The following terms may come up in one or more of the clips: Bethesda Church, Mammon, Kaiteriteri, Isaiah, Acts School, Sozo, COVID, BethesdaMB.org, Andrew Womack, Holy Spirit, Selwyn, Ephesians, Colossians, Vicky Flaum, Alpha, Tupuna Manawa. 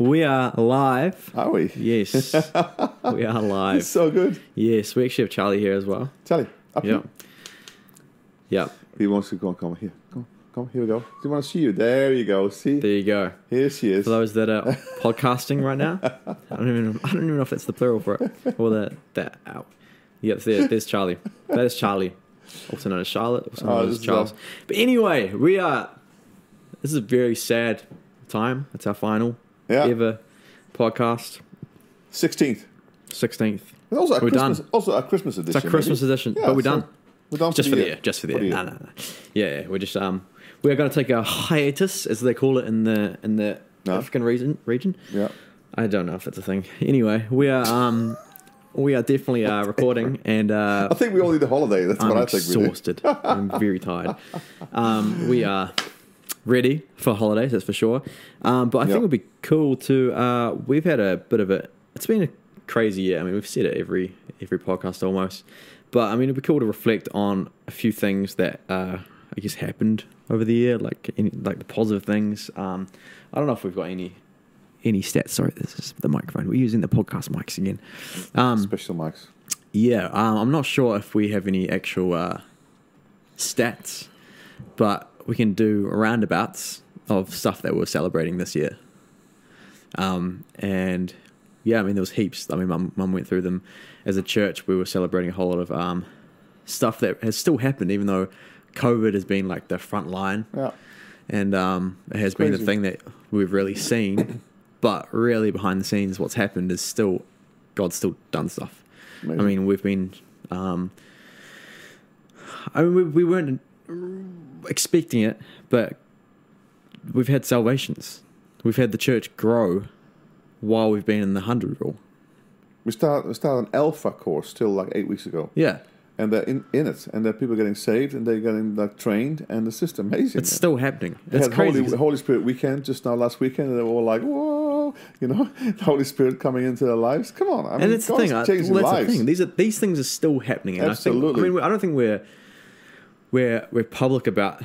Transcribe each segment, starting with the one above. We are live. Are we? Yes. We are live. It's so good. Yes. We actually have Charlie here as well. Charlie, up here. Yeah. He wants to come here. Come, here we go. Do you want to see you? There you go. See? There you go. Here she is. For those that are podcasting right now, I don't even know if that's the plural for it. Or that out. Yep, there's Charlie. That is Charlie. Also known as Charlotte. Also known as Charles. But anyway, this is a very sad time. It's our final. Yeah. Ever podcast. 16th. Also our Christmas edition. It's our Christmas edition. Yeah, but we're done. We're done just for the year. Just for the year. No. Yeah, we're just we're going to take a hiatus, as they call it in the African region. Yeah. I don't know if it's a thing. Anyway, we are definitely recording, and I think we all need a holiday. That's what I think. Exhausted. We do. I'm very tired. We are ready for holidays, that's for sure. But I think it would be cool to... we've had a bit of a... It's been a crazy year. I mean, we've said it every podcast almost. But, I mean, it'd be cool to reflect on a few things that, I guess, happened over the year, like the positive things. I don't know if we've got any stats. Sorry, this is the microphone. We're using the podcast mics again. Special mics. Yeah, I'm not sure if we have any actual stats, but... We can do roundabouts of stuff that we're celebrating this year. And yeah, I mean, there was heaps. I mean, Mum went through them. As a church, we were celebrating a whole lot of stuff that has still happened, even though COVID has been like the front line. Yeah. And it has been the thing that we've really seen. But really, behind the scenes, what's happened is still, God's still done stuff. Amazing. I mean, we've been, we weren't expecting it, but we've had salvations. We've had the church grow while we've been in the 100 rule. We start an Alpha course still like 8 weeks ago. Yeah, and they're in it, and there are people getting saved, and they're getting like trained, and it's just amazing. It's still happening. It's crazy. Holy Spirit weekend just now last weekend, and they were all like, whoa, you know, the Holy Spirit coming into their lives. Come on, I mean, and it's God's the thing. Well, that's the thing. These things are still happening. And absolutely. I mean, I don't think we're public about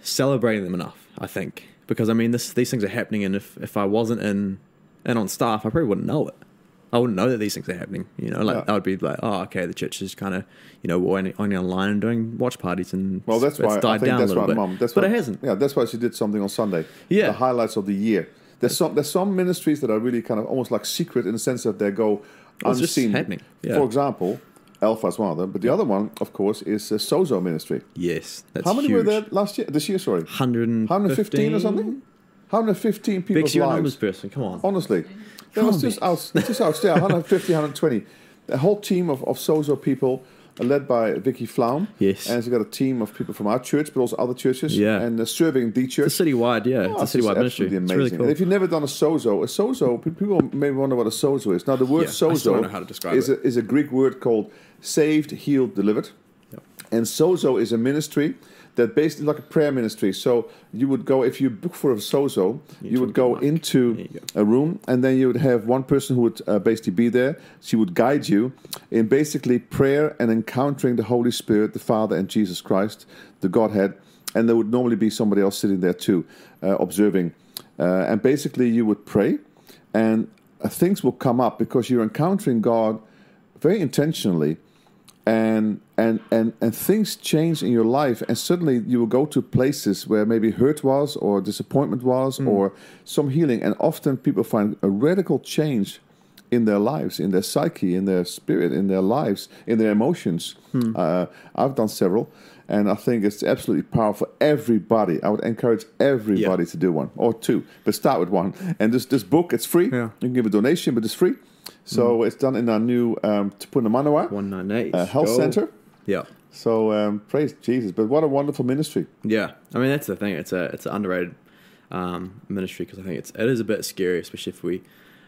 celebrating them enough, I think, because I mean these things are happening, and if I wasn't in on staff, I probably wouldn't know it. I wouldn't know that these things are happening. You know, like I would be like, oh, okay, the church is kind of, you know, only online and doing watch parties, and well, that's why died down a little bit. Mom, but it hasn't. Yeah, that's why she did something on Sunday. Yeah, the highlights of the year. There's some ministries that are really kind of almost like secret in the sense that they go unseen. Just happening. Yeah. For example. Alpha is one of them, but the other one, of course, is Sozo ministry. Yes, that's huge. How many were there last year? This year, sorry. 115 or something? 115 people's lives. Big, your numbers person, come on. Honestly. That was just outstanding. 150, 120. A whole team of Sozo people led by Vicky Flaum. Yes. And she's got a team of people from our church, but also other churches. Yeah. And they're serving the church. It's a citywide, yeah. It's a citywide ministry. Amazing. It's really cool. And if you've never done a Sozo, people may wonder what a Sozo is. Now, the word Sozo is a Greek word called saved, healed, delivered. Yep. And Sozo is a ministry that basically like a prayer ministry. So you would go, if you book for a Sozo, you would go into a room, and then you would have one person who would basically be there. She would guide you in basically prayer and encountering the Holy Spirit, the Father, and Jesus Christ, the Godhead. And there would normally be somebody else sitting there too, observing. And basically you would pray, and things will come up because you're encountering God very intentionally. And things change in your life, and suddenly you will go to places where maybe hurt was, or disappointment was, or some healing. And often people find a radical change in their lives, in their psyche, in their spirit, in their lives, in their emotions. I've done several, and I think it's absolutely powerful. Everybody, I would encourage everybody to do one or two, but start with one. And this book, it's free. Yeah. You can give a donation, but it's free. So it's done in our new Tupuna Manawa 198 health center. Yeah. So praise Jesus! But what a wonderful ministry. Yeah, I mean that's the thing. It's an underrated ministry, because I think it is a bit scary, especially if we.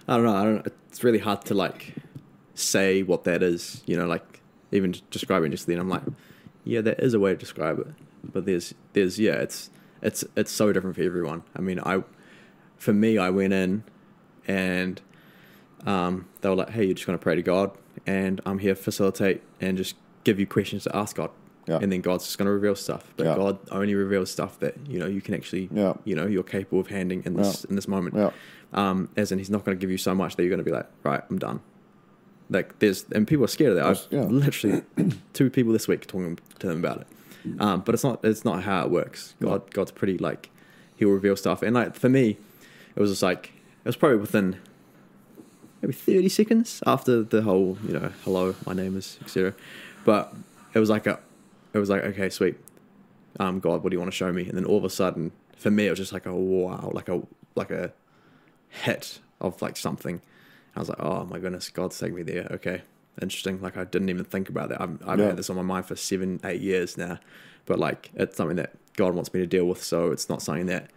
I don't know. It's really hard to like say what that is. You know, like even describing just then, I'm like, yeah, that is a way to describe it. But there's yeah, it's so different for everyone. I mean, for me, I went in and. They were like, hey, you're just going to pray to God, and I'm here to facilitate and just give you questions to ask God. Yeah. And then God's just going to reveal stuff. But yeah. God only reveals stuff that, you know, you can actually, yeah. you know, you're capable of handling in this yeah. in this moment. Yeah. As in, he's not going to give you so much that you're going to be like, right, I'm done. Like there's, and people are scared of that. I've yeah. literally 2 people this week talking to them about it. But it's not how it works. God, yeah. God's pretty like, he'll reveal stuff. And like, for me, it was just like, it was probably within maybe 30 seconds after the whole, you know, hello, my name is, etc. But it was like okay, sweet. God, what do you want to show me? And then all of a sudden, for me, it was just like a wow, like a hit of like something. I was like, oh my goodness, God's taking me there. Okay, interesting. Like I didn't even think about that. I've yeah. had this on my mind for 7-8 years now, but like it's something that God wants me to deal with. So it's not something that,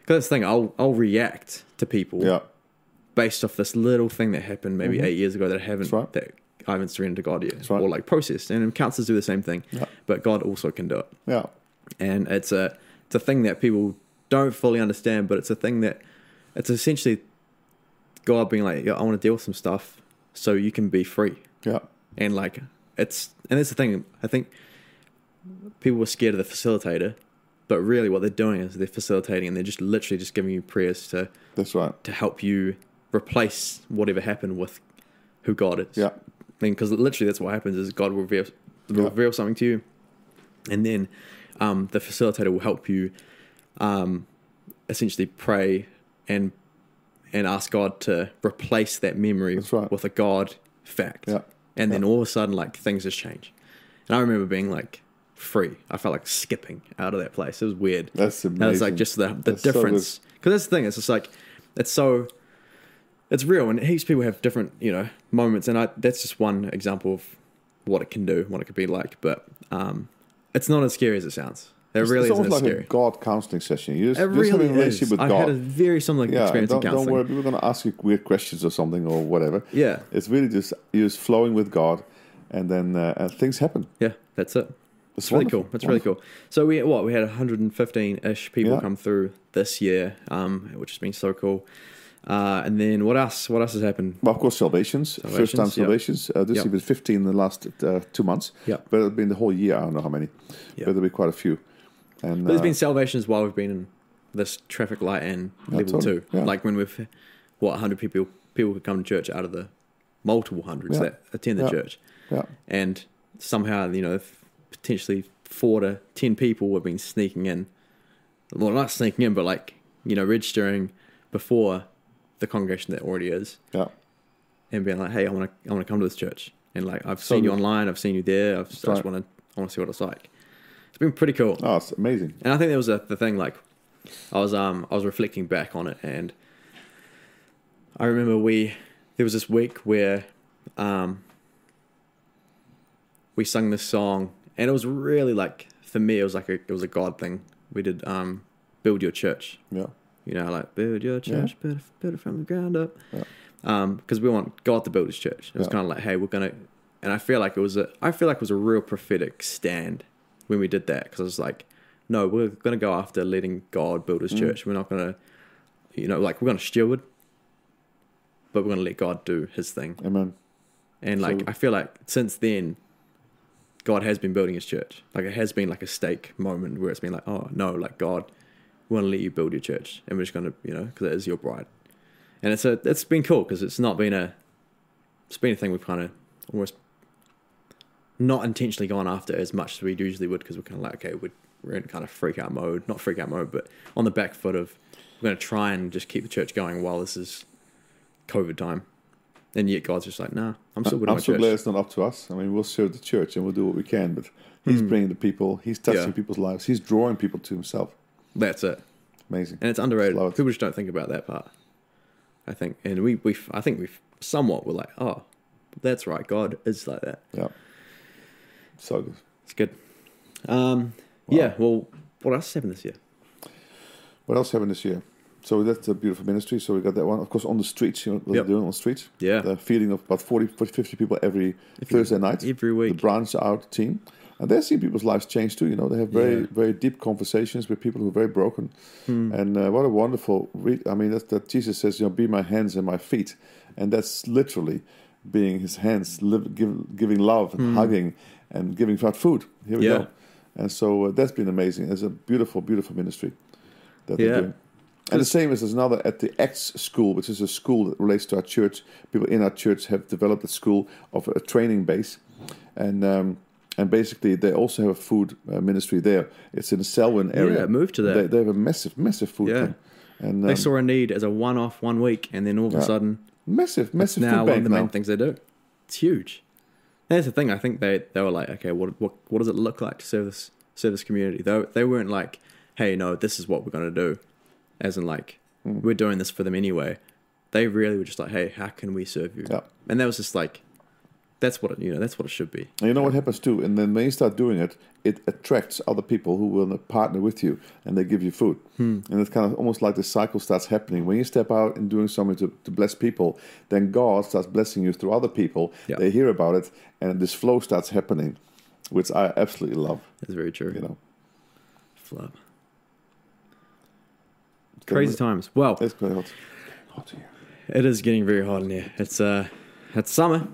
because this thing, I'll react to people yeah. based off this little thing that happened maybe mm-hmm. 8 years ago that I haven't surrendered to God yet, right. or like processed. And counselors do the same thing, yeah. but God also can do it. Yeah, and it's a thing that people don't fully understand, but it's a thing that it's essentially God being like, yeah, I want to deal with some stuff so you can be free. Yeah, and like and that's the thing. I think people were scared of the facilitator, but really what they're doing is they're facilitating, and they're just literally just giving you prayers to that's right to help you replace whatever happened with who God is. Yeah. Because literally that's what happens is God will reveal something to you, and then the facilitator will help you essentially pray and ask God to replace that memory right. with a God fact. Yeah. And yeah. then all of a sudden, like, things just change. And I remember being like free. I felt like skipping out of that place. It was weird. That's amazing. And it's like just the difference. Because so that's the thing. It's just like it's so. It's real, and heaps of people have different, you know, moments, and that's just one example of what it can do, what it could be like. But it's not as scary as it sounds. It really isn't almost as like scary. A God counseling session. You just have a relationship with God. I've had a very similar experience in counseling. Don't worry, people are going to ask you weird questions or something or whatever. Yeah, it's really just you're just flowing with God, and then things happen. Yeah, that's it. It's really cool. It's really cool. So we had 115-ish people yeah. come through this year, which has been so cool. And then what else? What else has happened? Well, of course, salvations. First-time salvations. Yep. This has been 15 in the last 2 months. Yep. But it'll be in the whole year. I don't know how many. Yep. But there'll be quite a few. And there's been salvations while we've been in this traffic light and level totally. 2. Yeah. Like when we've 100 people who come to church out of the multiple hundreds yeah. that attend the yeah. church, yeah. and somehow you know potentially 4 to 10 people have been sneaking in. Well, not sneaking in, but like you know registering before the congregation that already is, yeah, and being like, hey, I want to come to this church, and like I've seen you online, I've seen you there, I just want to see what it's like. It's been pretty cool. Oh, it's amazing. And I think there was the thing like I was reflecting back on it, and I remember there was this week where we sung this song, and it was really like for me it was like it was a God thing. We did build your church, yeah. You know, like, build your church, yeah. better from the ground up. Because yeah. We want God to build his church. It was yeah. kind of like, hey, we're going to... And I feel like it was a real prophetic stand when we did that. Because I was like, no, we're going to go after letting God build his church. We're not going to, you know, like, we're going to steward. But we're going to let God do his thing. Amen. And, like, so, I feel like since then, God has been building his church. Like, it has been, like, a stake moment where it's been like, oh, no, like, God... we want to let you build your church, and we're just going to, you know, because it is your bride, and it's been cool because it's been a thing we've kind of almost not intentionally gone after as much as we usually would, because we're kind of like, okay, we're in kind of not freak out mode, but on the back foot of we're going to try and just keep the church going while this is COVID time, and yet God's just like, nah, I'm still building my church. I'm so glad it's not up to us. I mean, we'll serve the church and we'll do what we can, but He's bringing the people, He's touching yeah. people's lives, He's drawing people to Himself. That's it. Amazing. And it's underrated. People just don't think about that part, I think. And I think we somewhat were like, oh, that's right, God is like that. Yeah. So good. It's good. Wow. Yeah, well, what else happened this year? So that's a beautiful ministry. So we got that one. Of course, on the streets, you know what yep. they're doing on the streets? Yeah. The feeding of about 40-50 people every Thursday night. Every week. The branch out team. And they're seeing people's lives change too, you know. They have very, yeah. very deep conversations with people who are very broken. And what a wonderful... that Jesus says, you know, be my hands and my feet. And that's literally being his hands, giving love and hugging and giving out food. Here we go. And so that's been amazing. It's a beautiful, beautiful ministry that they're doing. And the same is there's another at the Acts School, which is a school that relates to our church. People in our church have developed a school of a training base. And basically, they also have a food ministry there. It's in the Selwyn area. Yeah, moved to that. They have a massive, massive food thing. And they saw a need as a one-off, 1 week, and then all of a sudden... Massive food bank now. One of the main things they do. It's huge. And that's the thing. I think they were like, okay, what does it look like to serve this community? They weren't like, hey, no, this is what we're going to do. As in like, we're doing this for them anyway. They really were just like, hey, how can we serve you? Yeah. And that was just like... That's what it should be. And you know what happens too, and then when you start doing it, it attracts other people who will partner with you, and they give you food. And it's kind of almost like the cycle starts happening. When you step out and doing something to bless people, then God starts blessing you through other people. Yeah. They hear about it, and this flow starts happening, which I absolutely love. That's very true. You know, flow. Crazy times. Well, it's quite hot here. It is getting very hot in here. It's summer.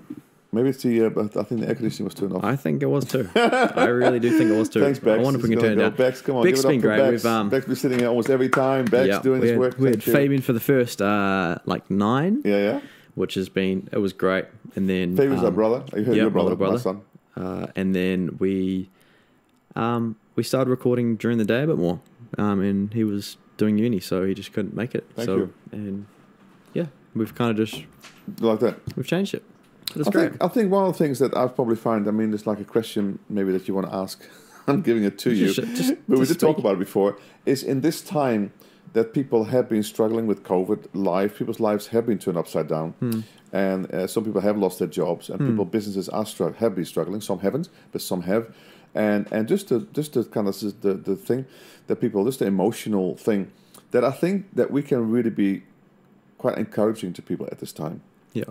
Maybe it's but I think the air conditioning was turned off. I think it was too. I really do think it was too. Thanks, Bex. I wonder if we can turn it down. Bex, come on, Bex, give it up. Been great. Bex. Bex been sitting here almost every time. Bex doing his work. We had Fabian for the first like 9. Yeah. Which has been, it was great. And then Fabian's our brother. You heard your brother, my son. And then we started recording during the day a bit more, and he was doing uni, so he just couldn't make it. Thank you. And we've kind of just like that. We've changed it. I think one of the things that I've probably found, I mean, it's like a question maybe that you want to ask. I'm giving it to you. But we did talk about it before. Is in this time that people have been struggling with COVID life, people's lives have been turned upside down. And some people have lost their jobs, and businesses have been struggling. Some haven't, but some have. And just the kind of the thing that people, just the emotional thing, that I think that we can really be quite encouraging to people at this time. Yeah.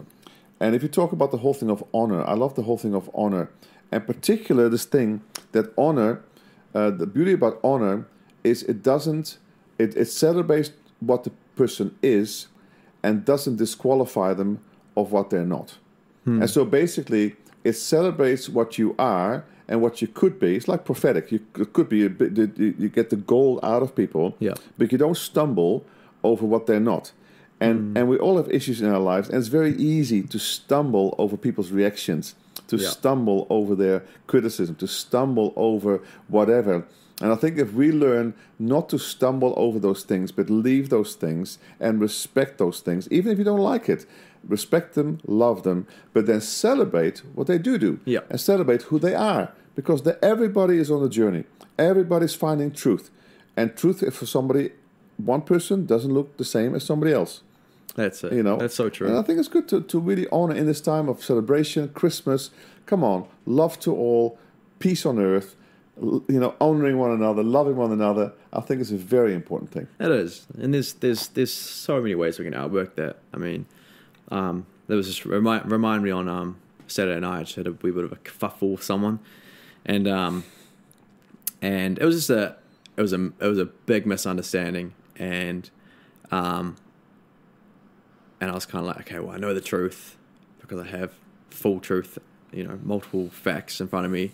And if you talk about the whole thing of honor, I love the whole thing of honor. And particular, this thing that honor, the beauty about honor is it celebrates what the person is and doesn't disqualify them of what they're not. And so basically, it celebrates what you are and what you could be. It's like prophetic. It could be, you get the gold out of people, but you don't stumble over what they're not. And we all have issues in our lives, and it's very easy to stumble over people's reactions, to stumble over their criticism, to stumble over whatever. And I think if we learn not to stumble over those things, but leave those things and respect those things, even if you don't like it, respect them, love them, but then celebrate what they do, and celebrate who they are, because everybody is on a journey. Everybody's finding truth, and truth for somebody, one person doesn't look the same as somebody else. That's it. You know? That's so true. And I think it's good to really honor in this time of celebration, Christmas. Come on, love to all, peace on earth, honoring one another, loving one another. I think it's a very important thing. It is. And there's so many ways we can outwork that. I mean, there was this remind me on Saturday night, I just had a wee bit of a kerfuffle with someone. And it was just a big misunderstanding. And I was kind of like, okay, well, I know the truth because I have full truth, multiple facts in front of me,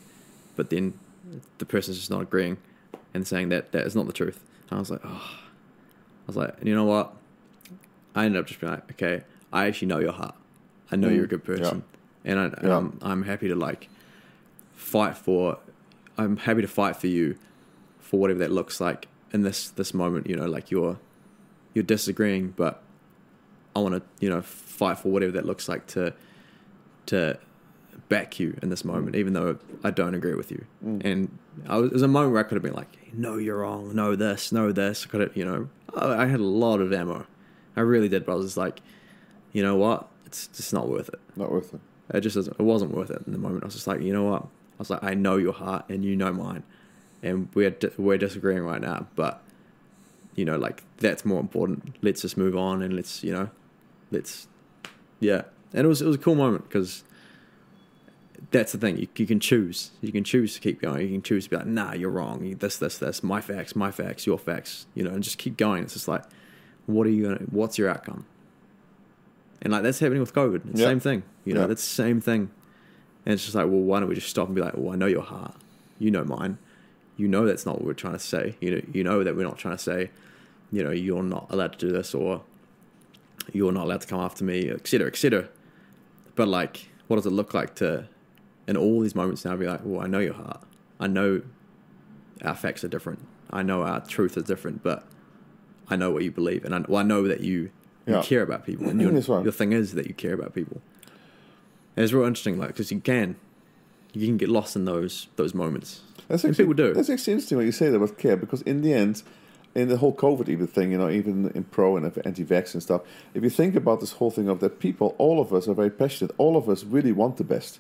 but then the person's just not agreeing and saying that that is not the truth. And I was like, and you know what? I ended up just being like, okay, I actually know your heart. I know you're a good person, and I'm happy to fight for you for whatever that looks like. In this moment, you're disagreeing, but I want to fight for whatever that looks like to back you in this moment, even though I don't agree with you. And it was a moment where I could have been like, "No, you're wrong. No, this." I could have, I had a lot of ammo. I really did, but I was just like, you know what? It's just not worth it. Not worth it. It just isn't. It wasn't worth it in the moment. I was just like, you know what? I was like, I know your heart, and you know mine. And we're disagreeing right now, but that's more important. Let's just move on, and let's. And it was a cool moment, because that's the thing. You can choose. You can choose to keep going. You can choose to be like, nah, you're wrong. This. My facts. Your facts. And just keep going. It's just like, what's your outcome? And like that's happening with COVID. It's the same thing. That's the same thing. And it's just like, well, why don't we just stop and be like, well, I know your heart. You know mine. You know that's not what we're trying to say. You know that we're not trying to say, you know, you're not allowed to do this, or you're not allowed to come after me, et cetera, et cetera. But like, what does it look like to, in all these moments now, be like, well, I know your heart. I know our facts are different. I know our truth is different, but I know what you believe. And I know that you care about people. And your thing is that you care about people. And it's real interesting, like, because you can get lost in those moments. That's actually, people do. That's actually interesting when you say that with care, because in the end, in the whole COVID even thing, you know, even in pro and anti-vax and stuff, if you think about this whole thing of that, people, all of us are very passionate. All of us really want the best.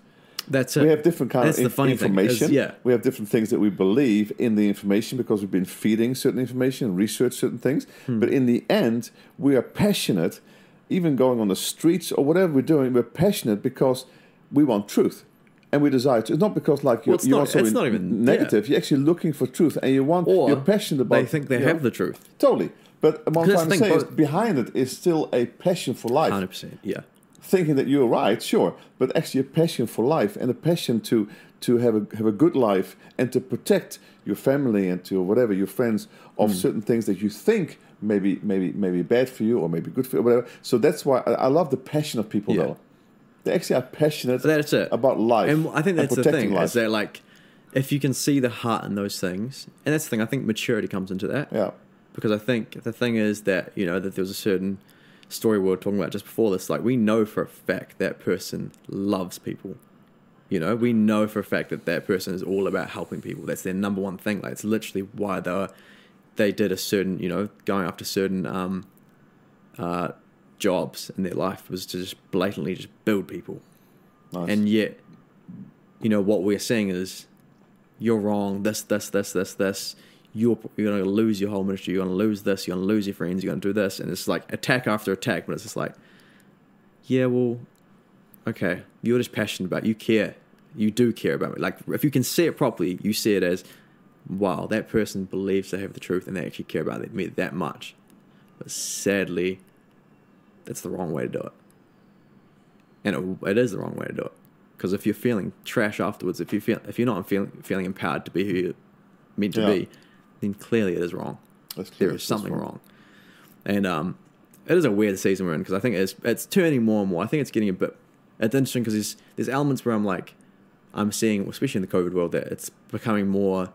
That's it. We have different kinds of information. We have different things that we believe in the information because we've been feeding certain information and research certain things. But in the end, we are passionate, even going on the streets or whatever we're doing, we're passionate because we want truth. And we desire to. It's not because like you're not even negative. You're actually looking for truth, and you're passionate about. They think they have the truth. Totally, but what I'm trying to say is behind it is still a passion for life. 100%. Yeah. Thinking that you're right, sure, but actually a passion for life and a passion to have a good life and to protect your family and to whatever your friends of certain things that you think maybe bad for you or maybe good for you or whatever. So that's why I love the passion of people though. They actually are passionate about life. And I think that's the thing, is that like, if you can see the heart in those things, and that's the thing, I think maturity comes into that. Yeah. Because I think the thing is that, you know, that there was a certain story we were talking about just before this, like we know for a fact that person loves people. You know, we know for a fact that that person is all about helping people. That's their number one thing. Like it's literally why they did a certain, you know, going after certain jobs in their life was to just blatantly just build people. Nice. And yet, you know, what we're seeing is you're wrong, this, you're going to lose your whole ministry, you're going to lose this, you're going to lose your friends, you're going to do this, and it's like attack after attack, but it's just like, yeah, well, okay, you're just passionate about it. you do care about it. Like if you can see it properly, you see it as, wow, that person believes they have the truth and they actually care about me that much. But sadly, that's the wrong way to do it. And it is the wrong way to do it. Because if you're feeling trash afterwards, if you're not feeling empowered to be who you're meant to be, then clearly it is wrong. There is something wrong. And it is a weird season we're in, because I think it's turning more and more. I think it's getting a bit... It's interesting because there's elements where I'm like, I'm seeing, especially in the COVID world, that it's becoming more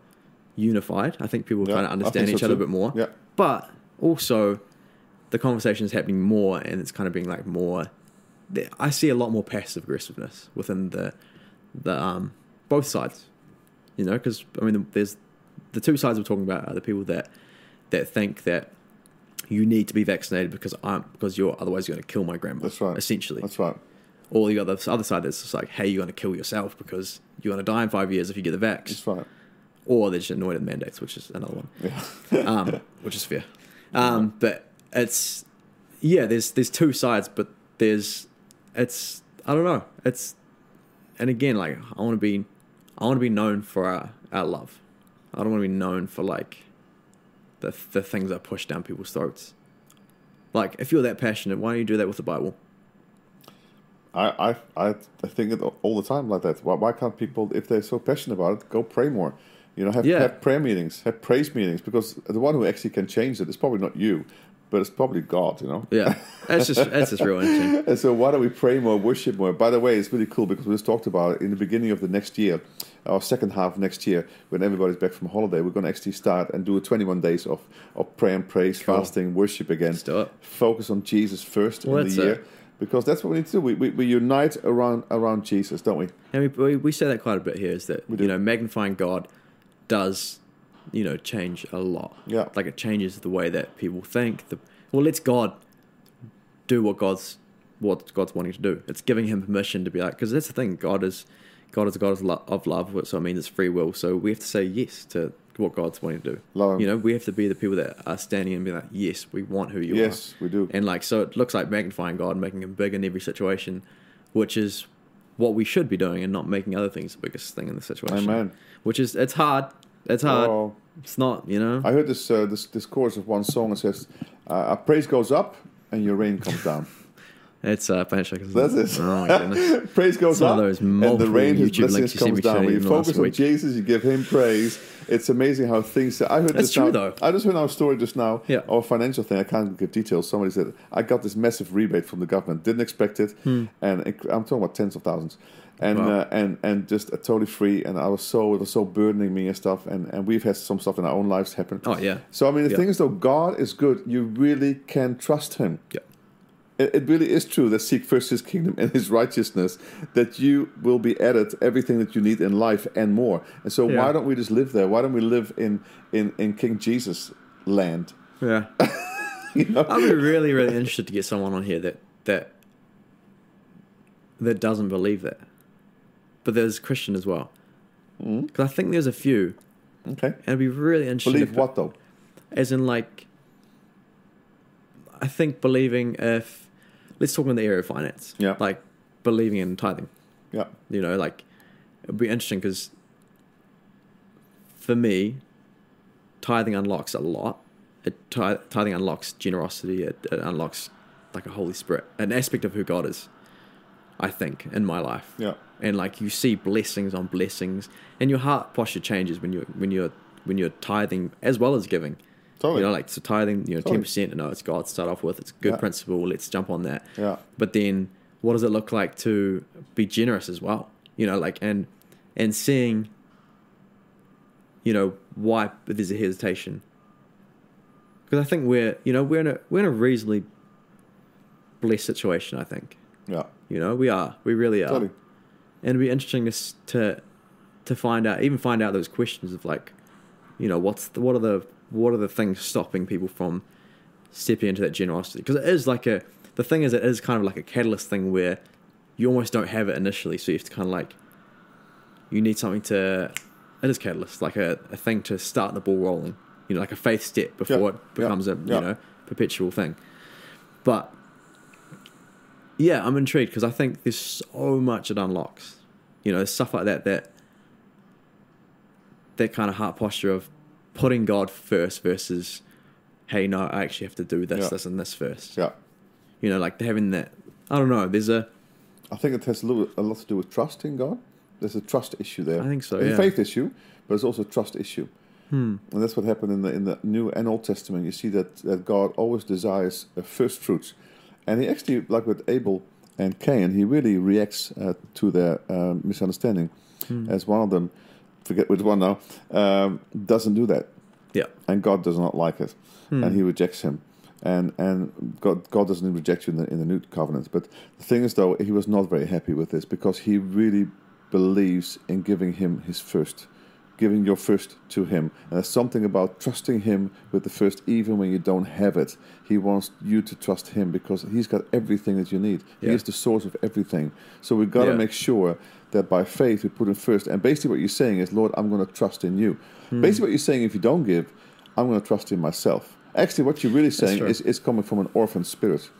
unified. I think people are trying to understand each other a bit more. Yeah. But also... the conversation is happening more, and it's kind of being like more. I see a lot more passive aggressiveness within the both sides, you know. Because I mean, there's the two sides we're talking about are the people that think that you need to be vaccinated because you're otherwise you're going to kill my grandma. That's right. Essentially, that's right. Or you got this other side that's just like, hey, you're going to kill yourself because you're going to die in 5 years if you get the vax. That's right. Or they're just annoyed at the mandates, which is another one, which is fair, but. It's, yeah, there's two sides, but it's, I don't know. It's, and again, like, I want to be known for our love. I don't want to be known for like the things I push down people's throats. Like, if you're that passionate, why don't you do that with the Bible? I think it all the time like that. Why can't people, if they're so passionate about it, go pray more? You know, have prayer meetings, have praise meetings, because the one who actually can change it is probably not you. But it's probably God, you know? Yeah, that's just real interesting. And so why don't we pray more, worship more? By the way, it's really cool because we just talked about it in the beginning of the next year, our second half of next year, when everybody's back from holiday, we're going to actually start and do 21 days of prayer and praise, fasting, worship again. Stop. Focus on Jesus first in the year. Because that's what we need to do. We unite around Jesus, don't we? And we say that quite a bit here, is that, you know, magnifying God does... you know, change a lot. Yeah. Like it changes the way that people think. Let's God do what God's wanting to do. It's giving him permission to be like, because that's the thing. God is a God of love, so it means it's free will. So we have to say yes to what God's wanting to do. Love him. You know, we have to be the people that are standing and be like, yes, we want who you are. Yes, we do. And like, so it looks like magnifying God, making him big in every situation, which is what we should be doing, and not making other things the biggest thing in the situation. Amen. Which is, it's hard. It's hard. Oh. It's not, you know. I heard this chorus of one song that says, "Our praise goes up and your rain comes down." It's financial. That's it. Oh, my goodness. Praise goes up, and the rain, his blessings comes down. When you focus on Jesus, you give him praise. It's amazing how things. I heard this now. Though. I just heard our story just now. Yeah. Our financial thing. I can't give details. Somebody said I got this massive rebate from the government. Didn't expect it, and I'm talking about tens of thousands, and wow. And just totally free. And I was so it was so burdening me and stuff. And we've had some stuff in our own lives happen. Oh yeah. So I mean, the thing is, though, God is good. You really can trust him. Yeah. It really is true that seek first his kingdom and his righteousness, that you will be added everything that you need in life and more. And so why don't we just live there? Why don't we live in King Jesus land? Yeah. You know? I'd be really, really interested to get someone on here that doesn't believe that. But there's Christian as well. Because I think there's a few. Okay. And it'd be really interesting. Believe what, though? As in, like, I think believing if... Let's talk about the area of finance. Yeah. Like, believing in tithing. Yeah. You know, like, it'd be interesting because, for me, tithing unlocks a lot. Tithing unlocks generosity. It unlocks, like, a Holy Spirit. An aspect of who God is, I think, in my life. Yeah. And, like, you see blessings on blessings. And your heart posture changes when you're tithing as well as giving. Totally. You know, like, so tithing, you know, totally. 10%, you know, it's God to start off with. It's a good principle. Let's jump on that. Yeah. But then what does it look like to be generous as well? You know, like, and seeing, you know, why there's a hesitation. Because I think we're in a reasonably blessed situation, I think. Yeah. You know, we are. We really are. Totally. And it'd be interesting to find out those questions of, like, you know, what are the things stopping people from stepping into that generosity? Because it is like it is kind of like a catalyst thing where you almost don't have it initially, so you have to kind of like, you need something to, it is catalyst, like a thing to start the ball rolling, you know, like a faith step before it becomes a, you know, perpetual thing. But yeah, I'm intrigued because I think there's so much it unlocks, you know, stuff like that kind of heart posture of putting God first versus, hey, no, I actually have to do this, this, and this first. Yeah. You know, like having that, I don't know, there's a... I think it has a lot to do with trust in God. There's a trust issue there. I think so, It's a faith issue, but it's also a trust issue. And that's what happened in the New and Old Testament. You see that God always desires first fruits. And he actually, like with Abel and Cain, he really reacts to their misunderstanding as one of them. Forget which one now, doesn't do that. Yeah. And God does not like it. And he rejects him. And God doesn't reject you in the new covenant. But the thing is, though, he was not very happy with this because he really believes in giving him his first, giving your first to him. And there's something about trusting him with the first, even when you don't have it. He wants you to trust him because he's got everything that you need. Yeah. He is the source of everything. So we've got to make sure that by faith we put him first. And basically what you're saying is, Lord, I'm going to trust in you. Basically what you're saying, if you don't give, I'm going to trust in myself. Actually, what you're really saying is it's coming from an orphan spirit.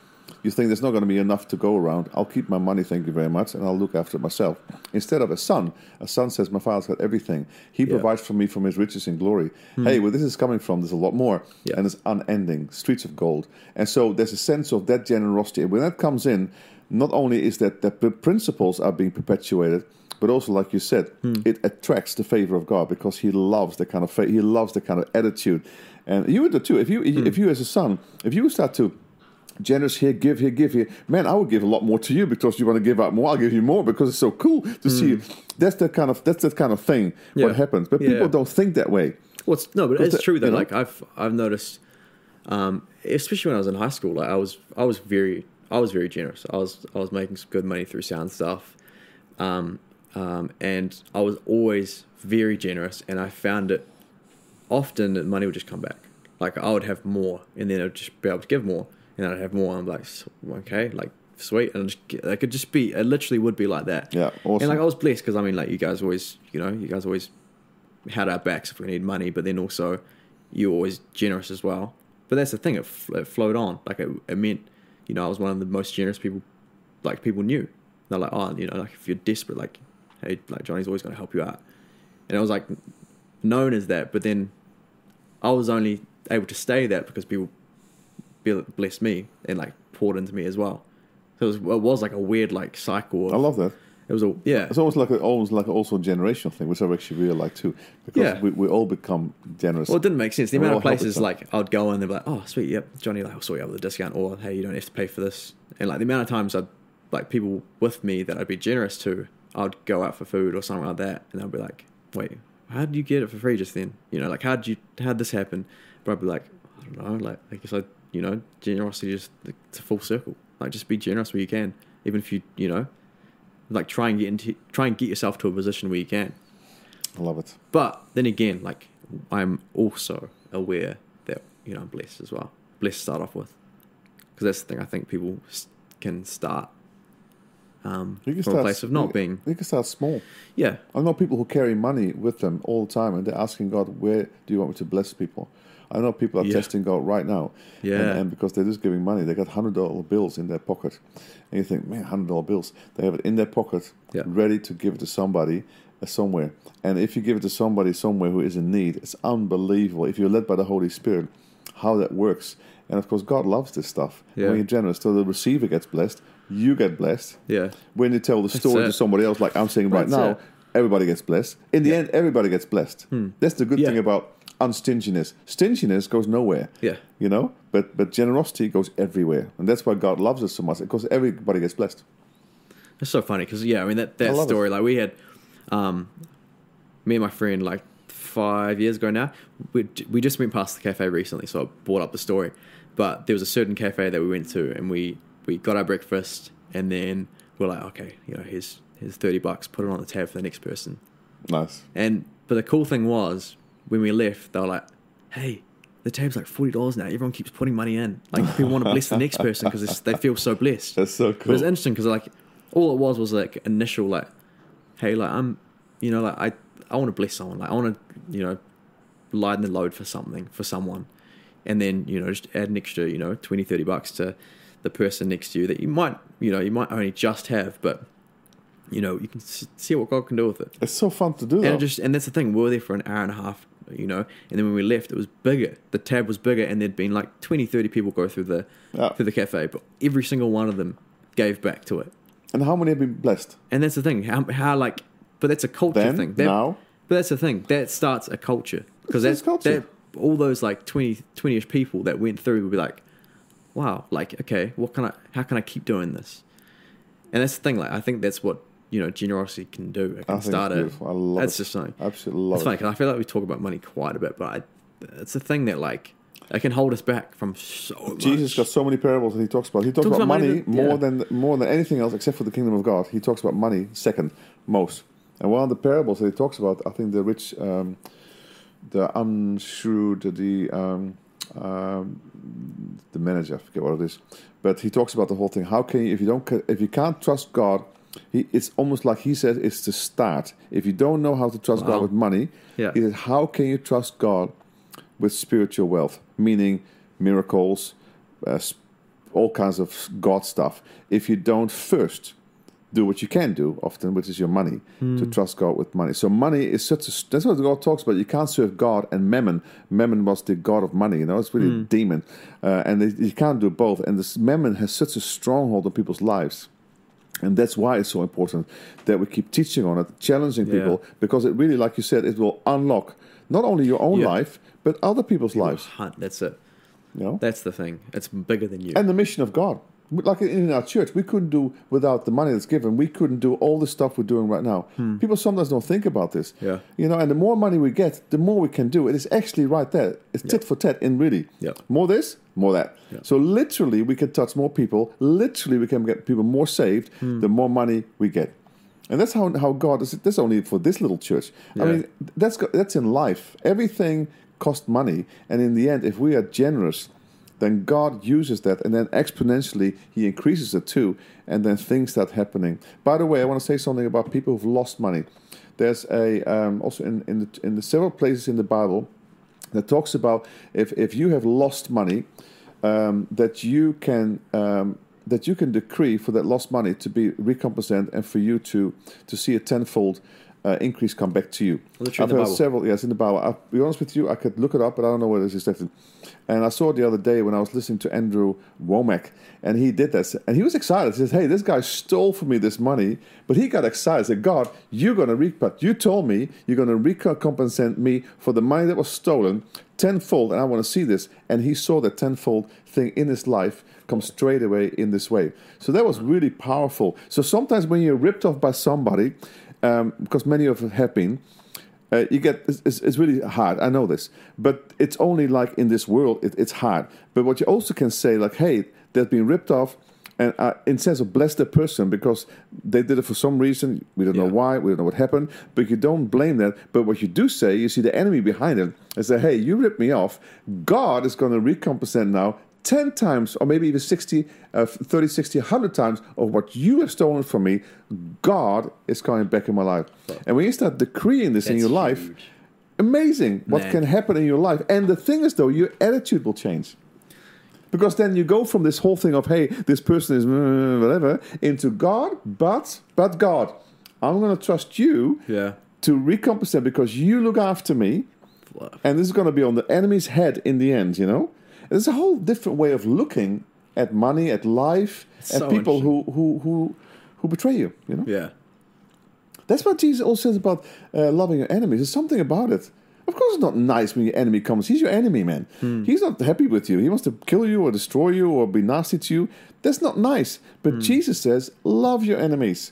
You think there's not going to be enough to go around. I'll keep my money, thank you very much, and I'll look after it myself. Instead of a son. A son says, my father's got everything. He provides for me from his riches and glory. Hey, where this is coming from, there's a lot more. Yeah. And it's unending. Streets of gold. And so there's a sense of that generosity. And when that comes in, not only is that the principles are being perpetuated, but also, like you said, it attracts the favor of God because he loves the kind of faith. He loves the kind of attitude. And you would do too. If you as a son, if you start to generous here, give here. Man, I would give a lot more to you because you want to give out more. I'll give you more because it's so cool to see. That's that kind of thing. Yeah. What happens, but people don't think that way. Well, but it's true though. You know? Like I've noticed, especially when I was in high school, like I was very generous. I was making some good money through sound stuff, and I was always very generous. And I found it often that money would just come back. Like I would have more, and then I'd just be able to give more. And I'd have more. I'm like, okay, like sweet, and I could just be. It literally would be like that. Yeah, awesome. And like I was blessed because I mean, like you guys always had our backs if we need money, but then also you always generous as well. But that's the thing; it flowed on. Like it meant, you know, I was one of the most generous people. Like people knew. They're like, oh, you know, like if you're desperate, like hey, like Johnny's always going to help you out. And I was like known as that, but then I was only able to stay that because people blessed me and like poured into me as well. It was like a weird like cycle. I love that. It was a It's almost like also a generational thing, which I actually really like too, because we all become generous. Well, it didn't make sense. The amount of places like I'd go and they'd be like, "Oh, sweet, yep, Johnny, like, I'll sort you out with a discount," or "Hey, you don't have to pay for this." And like the amount of times I'd like people with me that I'd be generous to, I'd go out for food or something like that, and they'd be like, "Wait, how did you get it for free just then? You know, like how'd this happen?" But I'd be like, "I don't know. Like I guess I, you know, generosity just it's a full circle. Like just be generous where you can, even if you know." Like try and get yourself to a position where you can. I love it. But then again, like I'm also aware that you know I'm blessed as well. Blessed to start off with, because that's the thing I think people can start from a place of not being. You can start small. Yeah, I know people who carry money with them all the time, and they're asking God, "Where do you want me to bless people?" I know people are testing God right now, and because they're just giving money, they got $100 bills in their pocket, and you think, man, $100 bills. They have it in their pocket, ready to give it to somebody somewhere. And if you give it to somebody somewhere who is in need, it's unbelievable. If you're led by the Holy Spirit, how that works. And of course, God loves this stuff. Yeah. When you're generous, so the receiver gets blessed, you get blessed. Yeah. When you tell the story to somebody else, like I'm saying right now, everybody gets blessed. In the end, everybody gets blessed. Hmm. That's the good thing about unstinginess. Stinginess goes nowhere. Yeah. You know? But generosity goes everywhere. And that's why God loves us so much. Because everybody gets blessed. That's so funny. Because, yeah, I mean, that story, like we had, me and my friend, like 5 years ago now, we just went past the cafe recently. So I brought up the story. But there was a certain cafe that we went to and we got our breakfast. And then we're like, okay, you know, here's $30, put it on the tab for the next person. Nice. But the cool thing was, when we left, they were like, "Hey, the tab's like $40 now. Everyone keeps putting money in. Like people want to bless the next person because they feel so blessed." That's so cool. But it's interesting because like all it was like initial like, "Hey, like I'm, you know, like I want to bless someone. Like I want to, you know, lighten the load for something for someone," and then you know just add an extra you know $20-$30 to the person next to you that you might only just have, but you know you can see what God can do with it. It's so fun to do. And that's the thing. We were there for an hour and a half. You know, and then when we left, it was bigger. The tab was bigger, and there'd been like 20-30 people go through the cafe, but every single one of them gave back to it. And how many have been blessed? And that's the thing. How like, but that's a culture thing. But that's the thing. That starts a culture because that's culture. That, all those like 20-ish people that went through would be like, wow, like okay, how can I keep doing this? And that's the thing. Like I think that's what. You know, generosity can do. It can start it. Beautiful. I love That's it. Just something. Absolutely love it. It's funny because I feel like we talk about money quite a bit, but it's a thing that like it can hold us back from so much. Jesus got so many parables that he talks about. He talks about money more than anything else, except for the kingdom of God. He talks about money second most. And one of the parables that he talks about, I think the rich, the unshrewd, the manager. I forget what it is, but he talks about the whole thing. How can you if you can't trust God? It's almost like he says it's the start. If you don't know how to trust God with money, he says, how can you trust God with spiritual wealth? Meaning miracles, all kinds of God stuff. If you don't first do what you can do often, which is your money, to trust God with money. So money is that's what God talks about. You can't serve God and Mammon. Mammon was the god of money, you know, it's really a demon. And you can't do both. And this Mammon has such a stronghold on people's lives. And that's why it's so important that we keep teaching on it, challenging people, because it really, like you said, it will unlock not only your own life, but other people's lives. That's it. You know? That's the thing. It's bigger than you. And the mission of God. Like in our church, we couldn't do without the money that's given. We couldn't do all the stuff we're doing right now. People sometimes don't think about this. Yeah. You know, and the more money we get, the more we can do. It is actually right there. It's tit for tat in really. Yeah. More this, more that. Yeah. So literally we can touch more people. Literally we can get people more saved the more money we get. And that's how God is. That's only for this little church. Yeah. I mean, that's in life. Everything costs money. And in the end, if we are generous, then God uses that, and then exponentially he increases it too, and then things start happening. By the way, I want to say something about people who've lost money. There's a also in the several places in the Bible that talks about if you have lost money, that you can decree for that lost money to be recompensed and for you to see a tenfold increase come back to you. Literally I've heard Bible. Several, yes, in the Bible. I'll be honest with you, I could look it up, but I don't know where this is listed. And I saw it the other day when I was listening to Andrew Womack, and he did this. And he was excited. He says, hey, this guy stole from me this money, but he got excited. He said, God, you're going to but you told me you're going to recompensate me for the money that was stolen tenfold, and I want to see this. And he saw the tenfold thing in his life come straight away in this way. So that was really powerful. So sometimes when you're ripped off by somebody, because many of us have been, it's really hard. I know this, but it's only like in this world, it's hard. But what you also can say, like, hey, they've been ripped off, and in a sense of bless the person because they did it for some reason. We don't know why. We don't know what happened. But you don't blame that. But what you do say, you see the enemy behind it and say, hey, you ripped me off. God is going to recompensate now 10 times or maybe even 60, 30, 60, 100 times of what you have stolen from me. God is coming back in my life. Wow. And when you start decreeing this in your life, huge. Amazing what can happen in your life. And the thing is, though, your attitude will change. Because then you go from this whole thing of, hey, this person is whatever, into God, but God, I'm going to trust you to recompense them because you look after me. And this is going to be on the enemy's head in the end, you know. And there's a whole different way of looking at money, at life, it's at so people who betray you, you know. Yeah. That's what Jesus also says about loving your enemies. There's something about it. Of course it's not nice when your enemy comes. He's your enemy, man. He's not happy with you. He wants to kill you or destroy you or be nasty to you. That's not nice. But Jesus says, love your enemies.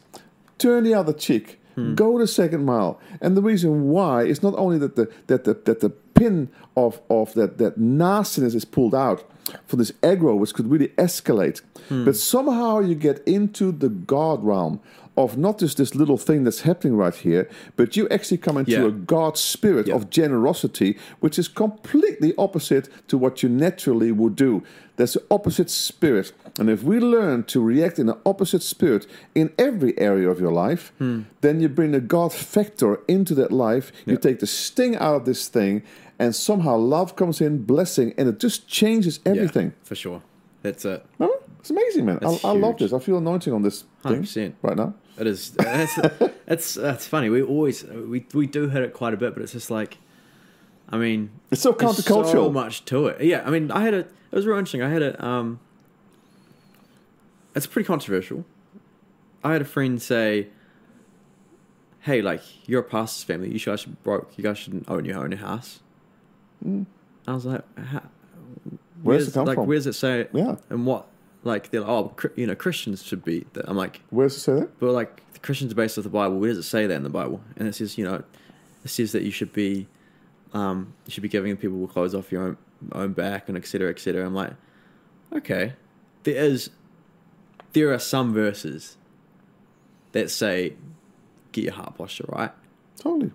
Turn the other cheek. Go the second mile. And the reason why is not only that the pin of that nastiness is pulled out from this aggro, which could really escalate. But somehow you get into the God realm of not just this little thing that's happening right here, but you actually come into a God spirit of generosity, which is completely opposite to what you naturally would do. That's the opposite spirit. And if we learn to react in an opposite spirit in every area of your life, then you bring the God factor into that life. You take the sting out of this thing, and somehow love comes in, blessing, and it just changes everything. Yeah, for sure. That's it. Remember? It's amazing, man. I love this. I feel anointing on this thing 100%. Right now. It is. That's funny. We always we do hit it quite a bit, but it's just like, I mean, it's so countercultural. So much to it. Yeah. I mean, it was real interesting. It's pretty controversial. I had a friend say, "Hey, like, you're a pastor's family. You guys should be broke. You guys shouldn't own your own house." I was like, "Where's it come from? Where's it say? Yeah, and what?" Like, they're like, oh, you know, Christians should be... I'm like... Where does it say that? But, like, the Christians are based off the Bible. Where does it say that in the Bible? And it says, you know, it says that you should be giving people clothes off your own back and et cetera, et cetera. I'm like, okay. There are some verses that say, get your heart posture right. Totally.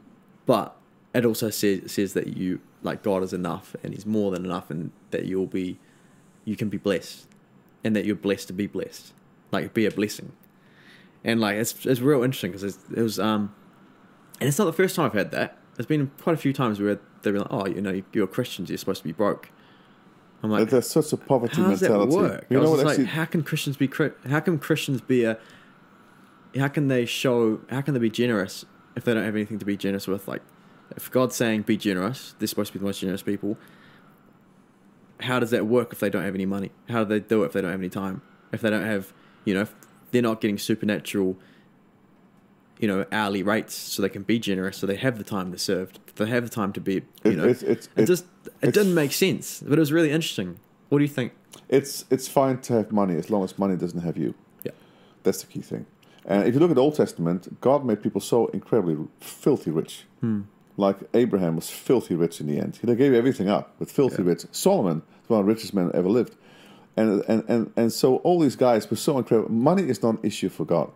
But it also says that you, like, God is enough and he's more than enough and that you can be blessed. And that you're blessed to be blessed, like be a blessing, and like it's real interesting because it was and it's not the first time I've had that. There's been quite a few times where they've been like, oh, you know, you're Christians, you're supposed to be broke. I'm like, that's such a poverty mentality. Does that work? You know what? Actually, like, how can they be generous if they don't have anything to be generous with? Like, if God's saying be generous, they're supposed to be the most generous people. How does that work if they don't have any money? How do they do it if they don't have any time? If they don't have, you know, if they're not getting supernatural, you know, hourly rates so they can be generous, so they have the time to serve, they have the time to be, you know. It didn't make sense, but it was really interesting. What do you think? It's fine to have money as long as money doesn't have you. Yeah. That's the key thing. And if you look at the Old Testament, God made people so incredibly filthy rich. Like Abraham was filthy rich in the end. They gave everything up with filthy rich. Solomon was one of the richest men that ever lived. And so all these guys were so incredible. Money is not an issue for God.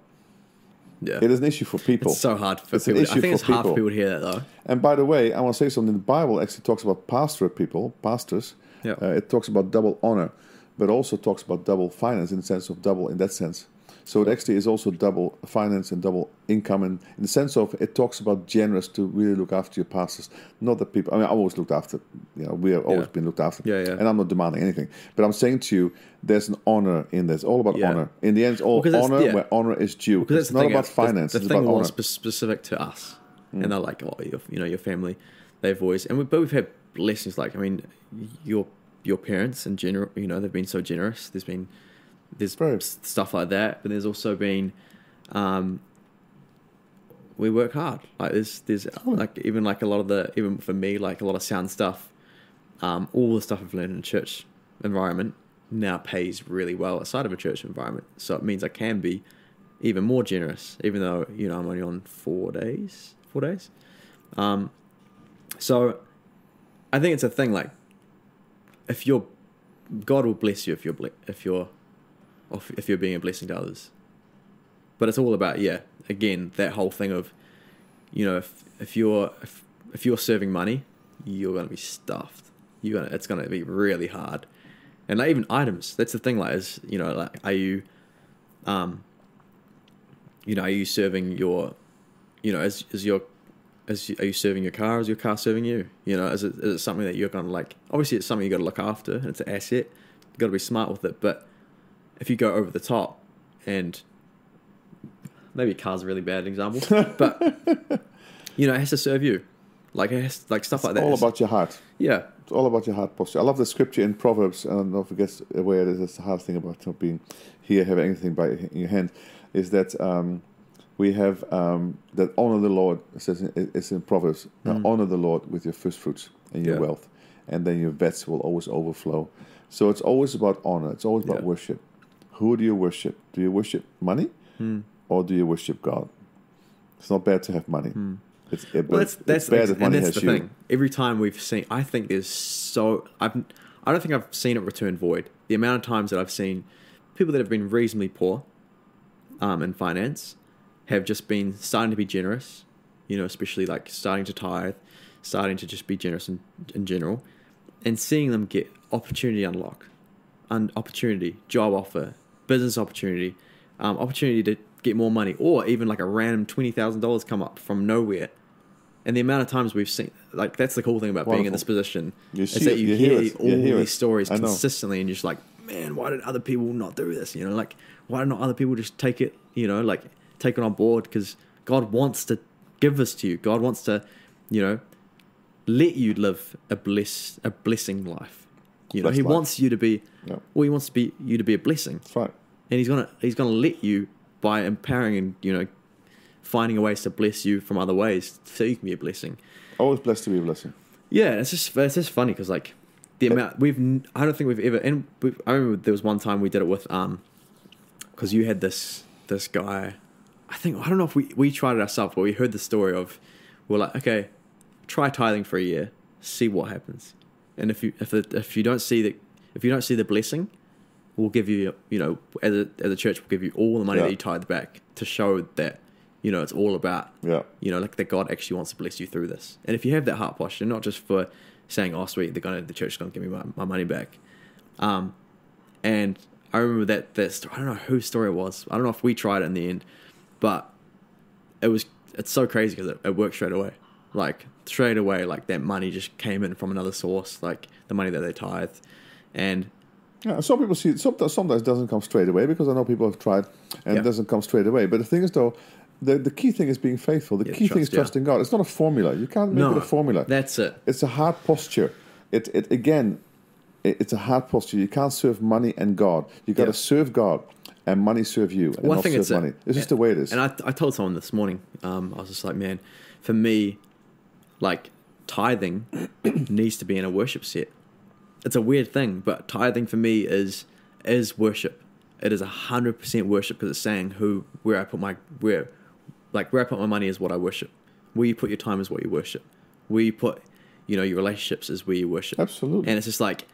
Yeah. It is an issue for people. It's so hard for people. I think it's hard for people to hear that, though. And by the way, I want to say something. The Bible actually talks about pastors. Yeah. It talks about double honor, but also talks about double finance in the sense of double in that sense. So it actually is also double finance and double income, and in the sense of it talks about generous to really look after your pastors, not the people. I mean, I always looked after. You know, we have always been looked after, and I'm not demanding anything. But I'm saying to you, there's an honor in this. It's all about honor. In the end, it's all honor where honor is due. It's not about finance. The thing was specific to us. and they're like, oh, your family, their voice. And we've had blessings. Like, I mean, your parents in general, they've been so generous. There's stuff like that, but there's also been, we work hard. Like there's even for me, like a lot of sound stuff, all the stuff I've learned in a church environment now pays really well outside of a church environment. So it means I can be even more generous, even though, I'm only on 4 days. So I think it's a thing, like, God will bless you if you're being a blessing to others. But it's all about, again, that whole thing of, if you're serving money, you're going to be stuffed. It's going to be really hard. And like, even items, that's the thing, like, is, are you serving your, are you serving your car? Is your car serving you? Is it something that you're going to, like, obviously it's something you got to look after and it's an asset. You got to be smart with it. But if you go over the top, and maybe a car's a really bad example, but it has to serve you. Like, it has, like, stuff like that. It's all about your heart. Yeah. It's all about your heart posture. I love the scripture in Proverbs, and I don't know if it gets away, it's the hard thing about not being here, having anything in your hand, is that we have that honor the Lord. It says it's in Proverbs. Now, honor the Lord with your first fruits and your wealth, and then your vats will always overflow. So it's always about honor. It's always about worship. Who do you worship? Do you worship money, or do you worship God? It's not bad to have money. It's bad if money has you. Every time we've seen, I don't think I've seen it return void. The amount of times that I've seen people that have been reasonably poor in finance have just been starting to be generous, especially like starting to tithe, starting to just be generous in general, and seeing them get opportunity unlock, opportunity, job offer, business opportunity, opportunity to get more money, or even like a random $20,000 come up from nowhere. And the amount of times we've seen, like, that's the cool thing about being in this position, is that you hear all these stories consistently, and you're just like, man, why did other people not do this? Like, why did not other people just take it, like, take it on board? Because God wants to give this to you. God wants to, let you live a blessing life. He wants you to be, he wants to be you to be a blessing. That's right. And he's gonna let you, by empowering and, finding ways to bless you from other ways, so you can be a blessing. Always blessed to be a blessing. Yeah, it's just funny because, like, I don't think we've ever. And I remember there was one time we did it with because you had this guy. I don't know if we tried it ourselves, but we heard the story of, we're like, okay, try tithing for a year, see what happens, and if you don't see the blessing, we'll give you, as a church, we'll give you all the money that you tithe back to show that, it's all about, like, that God actually wants to bless you through this. And if you have that heart posture, not just for saying, oh, sweet, the church is going to give me my money back. And I remember that story, I don't know whose story it was. I don't know if we tried it in the end, but it's so crazy because it worked straight away. Like, straight away, like, that money just came in from another source, like the money that they tithed. And yeah, some people see it. Sometimes it doesn't come straight away, because I know people have tried and it doesn't come straight away. But the thing is, though, the key thing is being faithful. The key thing is trusting God. It's not a formula. You can't make it a formula. That's it. It's a hard posture. It's a hard posture. You can't serve money and God. You got to serve God and money serve you, and not serve money. It's just the way it is. And I told someone this morning, I was just like, man, for me, like, tithing needs to be in a worship set. It's a weird thing, but tithing for me is worship. It is 100% worship, because it's saying where I put my money is what I worship. Where you put your time is what you worship. Where you put, your relationships is where you worship. Absolutely. And it's just like,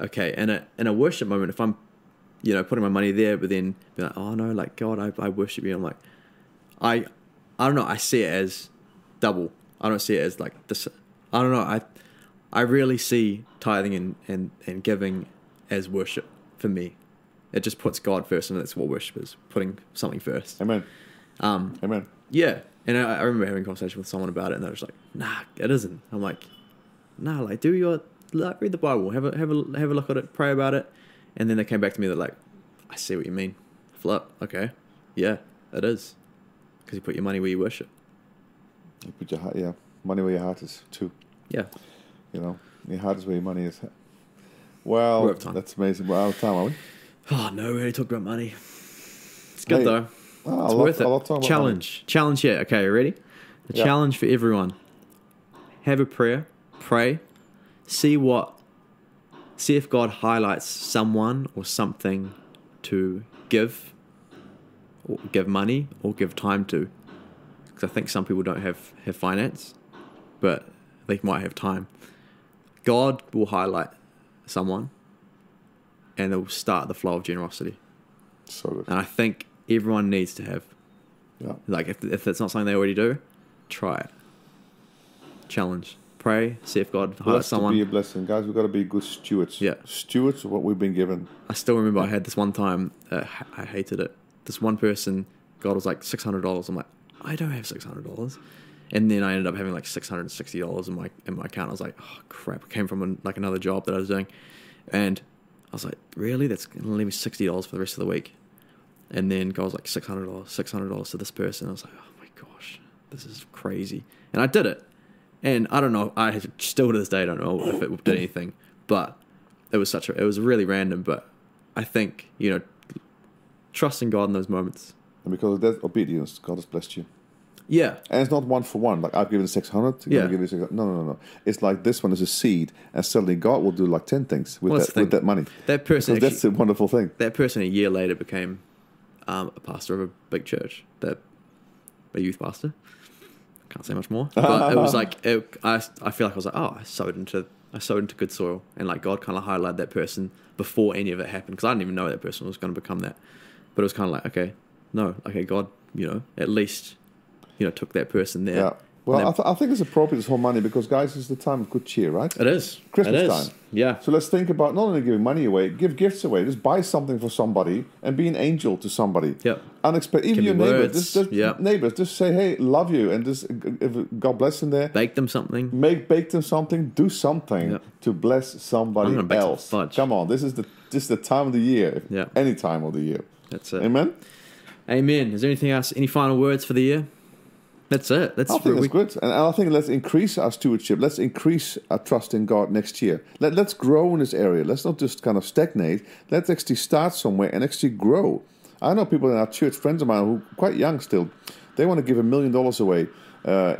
okay, in a worship moment, if I'm, putting my money there, but then be like, oh no, like, God, I worship you. I'm like, I don't know. I see it as double. I don't see it as like this. I don't know. I really see tithing and giving as worship for me. It just puts God first, and that's what worship is, putting something first. Amen. Amen. Yeah. And I remember having a conversation with someone about it, and they were just like, nah, it isn't. I'm like, nah, like, read the Bible, have a look at it, pray about it. And then they came back to me, they're like, I see what you mean. Flip. Okay. Yeah, it is. Because you put your money where you worship. You put your heart, yeah, money where your heart is too. Yeah. You know, your heart is where your money is. Well, that's amazing. We're out of time, are we? Oh, no, we already talked about money. It's good, though. Oh, it's worth it. Challenge. Challenge, yeah. Okay, you ready? The challenge for everyone. Have a prayer. Pray. See if God highlights someone or something to give. Or give money or give time to. Because I think some people don't have finance. But they might have time. God will highlight someone. And it will start the flow of generosity. So good. And I think everyone needs to have. Yeah. Like, if it's not something they already do, try it. Challenge. Pray. See if God highlights someone. To be a blessing. Guys, we've got to be good stewards. Yeah. Stewards of what we've been given. I still remember I had this one time. I hated it. This one person, God was like, $600. I'm like, I don't have $600. And then I ended up having like $660 in my account. I was like, oh, crap. It came from like another job that I was doing. And I was like, really? That's going to leave me $60 for the rest of the week. And then God was like, $600 to this person. I was like, oh my gosh, this is crazy. And I did it. And I don't know, I still to this day don't know if it did anything. But it was really random. But I think, you know, trusting God in those moments. And because of that obedience, God has blessed you. Yeah. And it's not one for one. Like, I've given 600. Yeah. Give you 600. No. It's like this one is a seed, and suddenly God will do like 10 things with that money. That person. Actually, that's the wonderful thing. That person a year later became a pastor of a big church. A youth pastor. I can't say much more. But it was like, I feel like I was like, oh, I sowed into good soil. And like God kind of highlighted that person before any of it happened. Because I didn't even know that person was going to become that. But it was kind of like, okay, God, you know, at least... You know, took that person there. Yeah. Well, I think it's appropriate, this whole money, because, guys, it's the time of good cheer, right? It is. Christmas time. Yeah. So let's think about not only giving money away, give gifts away. Just buy something for somebody and be an angel to somebody. Yeah. Unexpected. Even your neighbors. Neighbors, just say, hey, love you. And just, if God bless them there. Bake them something. Bake them something. Do something to bless somebody else. Come on. This is the time of the year. Yeah. Any time of the year. That's it. Amen. Is there anything else? Any final words for the year? That's it. I think that's good. And I think let's increase our stewardship. Let's increase our trust in God next year. Let's grow in this area. Let's not just kind of stagnate. Let's actually start somewhere and actually grow. I know people in our church, friends of mine, who are quite young still, they want to give $1 million away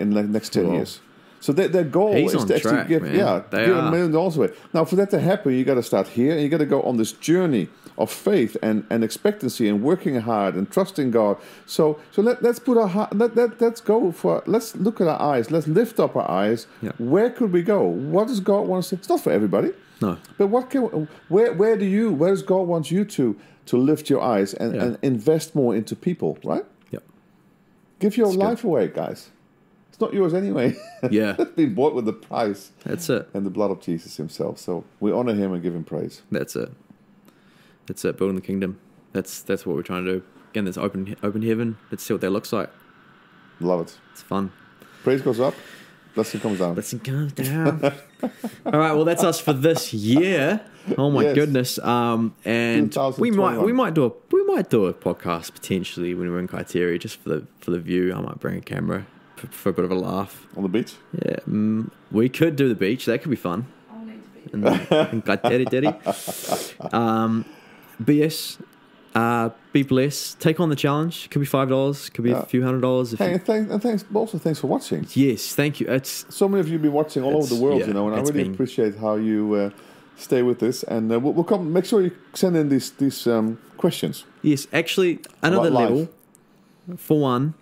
in the next 10 years. So their goal is to actually give $1 million away. Now, for that to happen, you got to start here, and you got to go on this journey of faith and expectancy and working hard and trusting God. So let's put our heart. Let's go for. Let's look at our eyes. Let's lift up our eyes. Yeah. Where could we go? What does God want us to? It's not for everybody. No. But what can? Where do you? Where does God want you to lift your eyes and invest more into people? Right. Yep. Give your life away, guys. It's not yours anyway. Yeah. It's been bought with the price. That's it. And the blood of Jesus himself. So we honor him and give him praise. That's it. That's it. Building the kingdom. That's what we're trying to do. Again, there's open heaven. Let's see what that looks like. Love it. It's fun. Praise goes up. Blessing comes down. Blessing comes down. All right. Well, that's us for this year. Oh my goodness. And we might do a podcast potentially when we're in Kaiteriteri, just for the view. I might bring a camera. For a bit of a laugh. On the beach? Yeah. We could do the beach. That could be fun. I'll need to be. In Kaiteriteri. But yes, be blessed. Take on the challenge. Could be $5. Could be a few $100s. Thanks for watching. Yes, thank you. So many of you have been watching all over the world, you know, and I really appreciate how you... stay with this, and we'll come. Make sure you send in these questions. Yes, actually, another level. For one...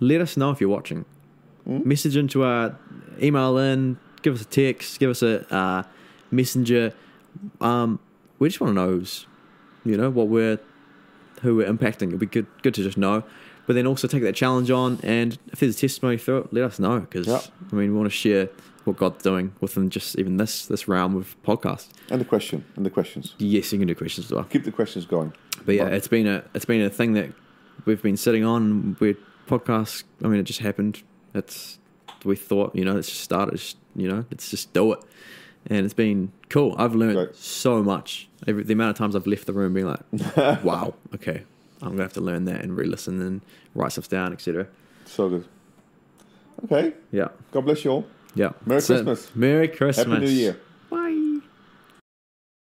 Let us know if you're watching. Message into our email in. Give us a text. Give us a messenger. We just want to know who's, you know, who we're impacting. It'd be good to just know. But then also take that challenge on. And if there's a testimony through it, let us know. Because, I mean, we want to share what God's doing within just even this realm of podcast. And the questions. Yes, you can do questions as well. Keep the questions going. But yeah, it's been a thing that we've been sitting on. Podcast, I mean, it just happened. We thought, you know, let's just start it, let's just do it. And it's been cool. I've learned so much. The amount of times I've left the room being like, wow, okay, I'm going to have to learn that and re-listen and write stuff down, etc. So good. Okay. Yeah. God bless you all. Yeah. Merry Christmas. Merry Christmas. Happy New Year.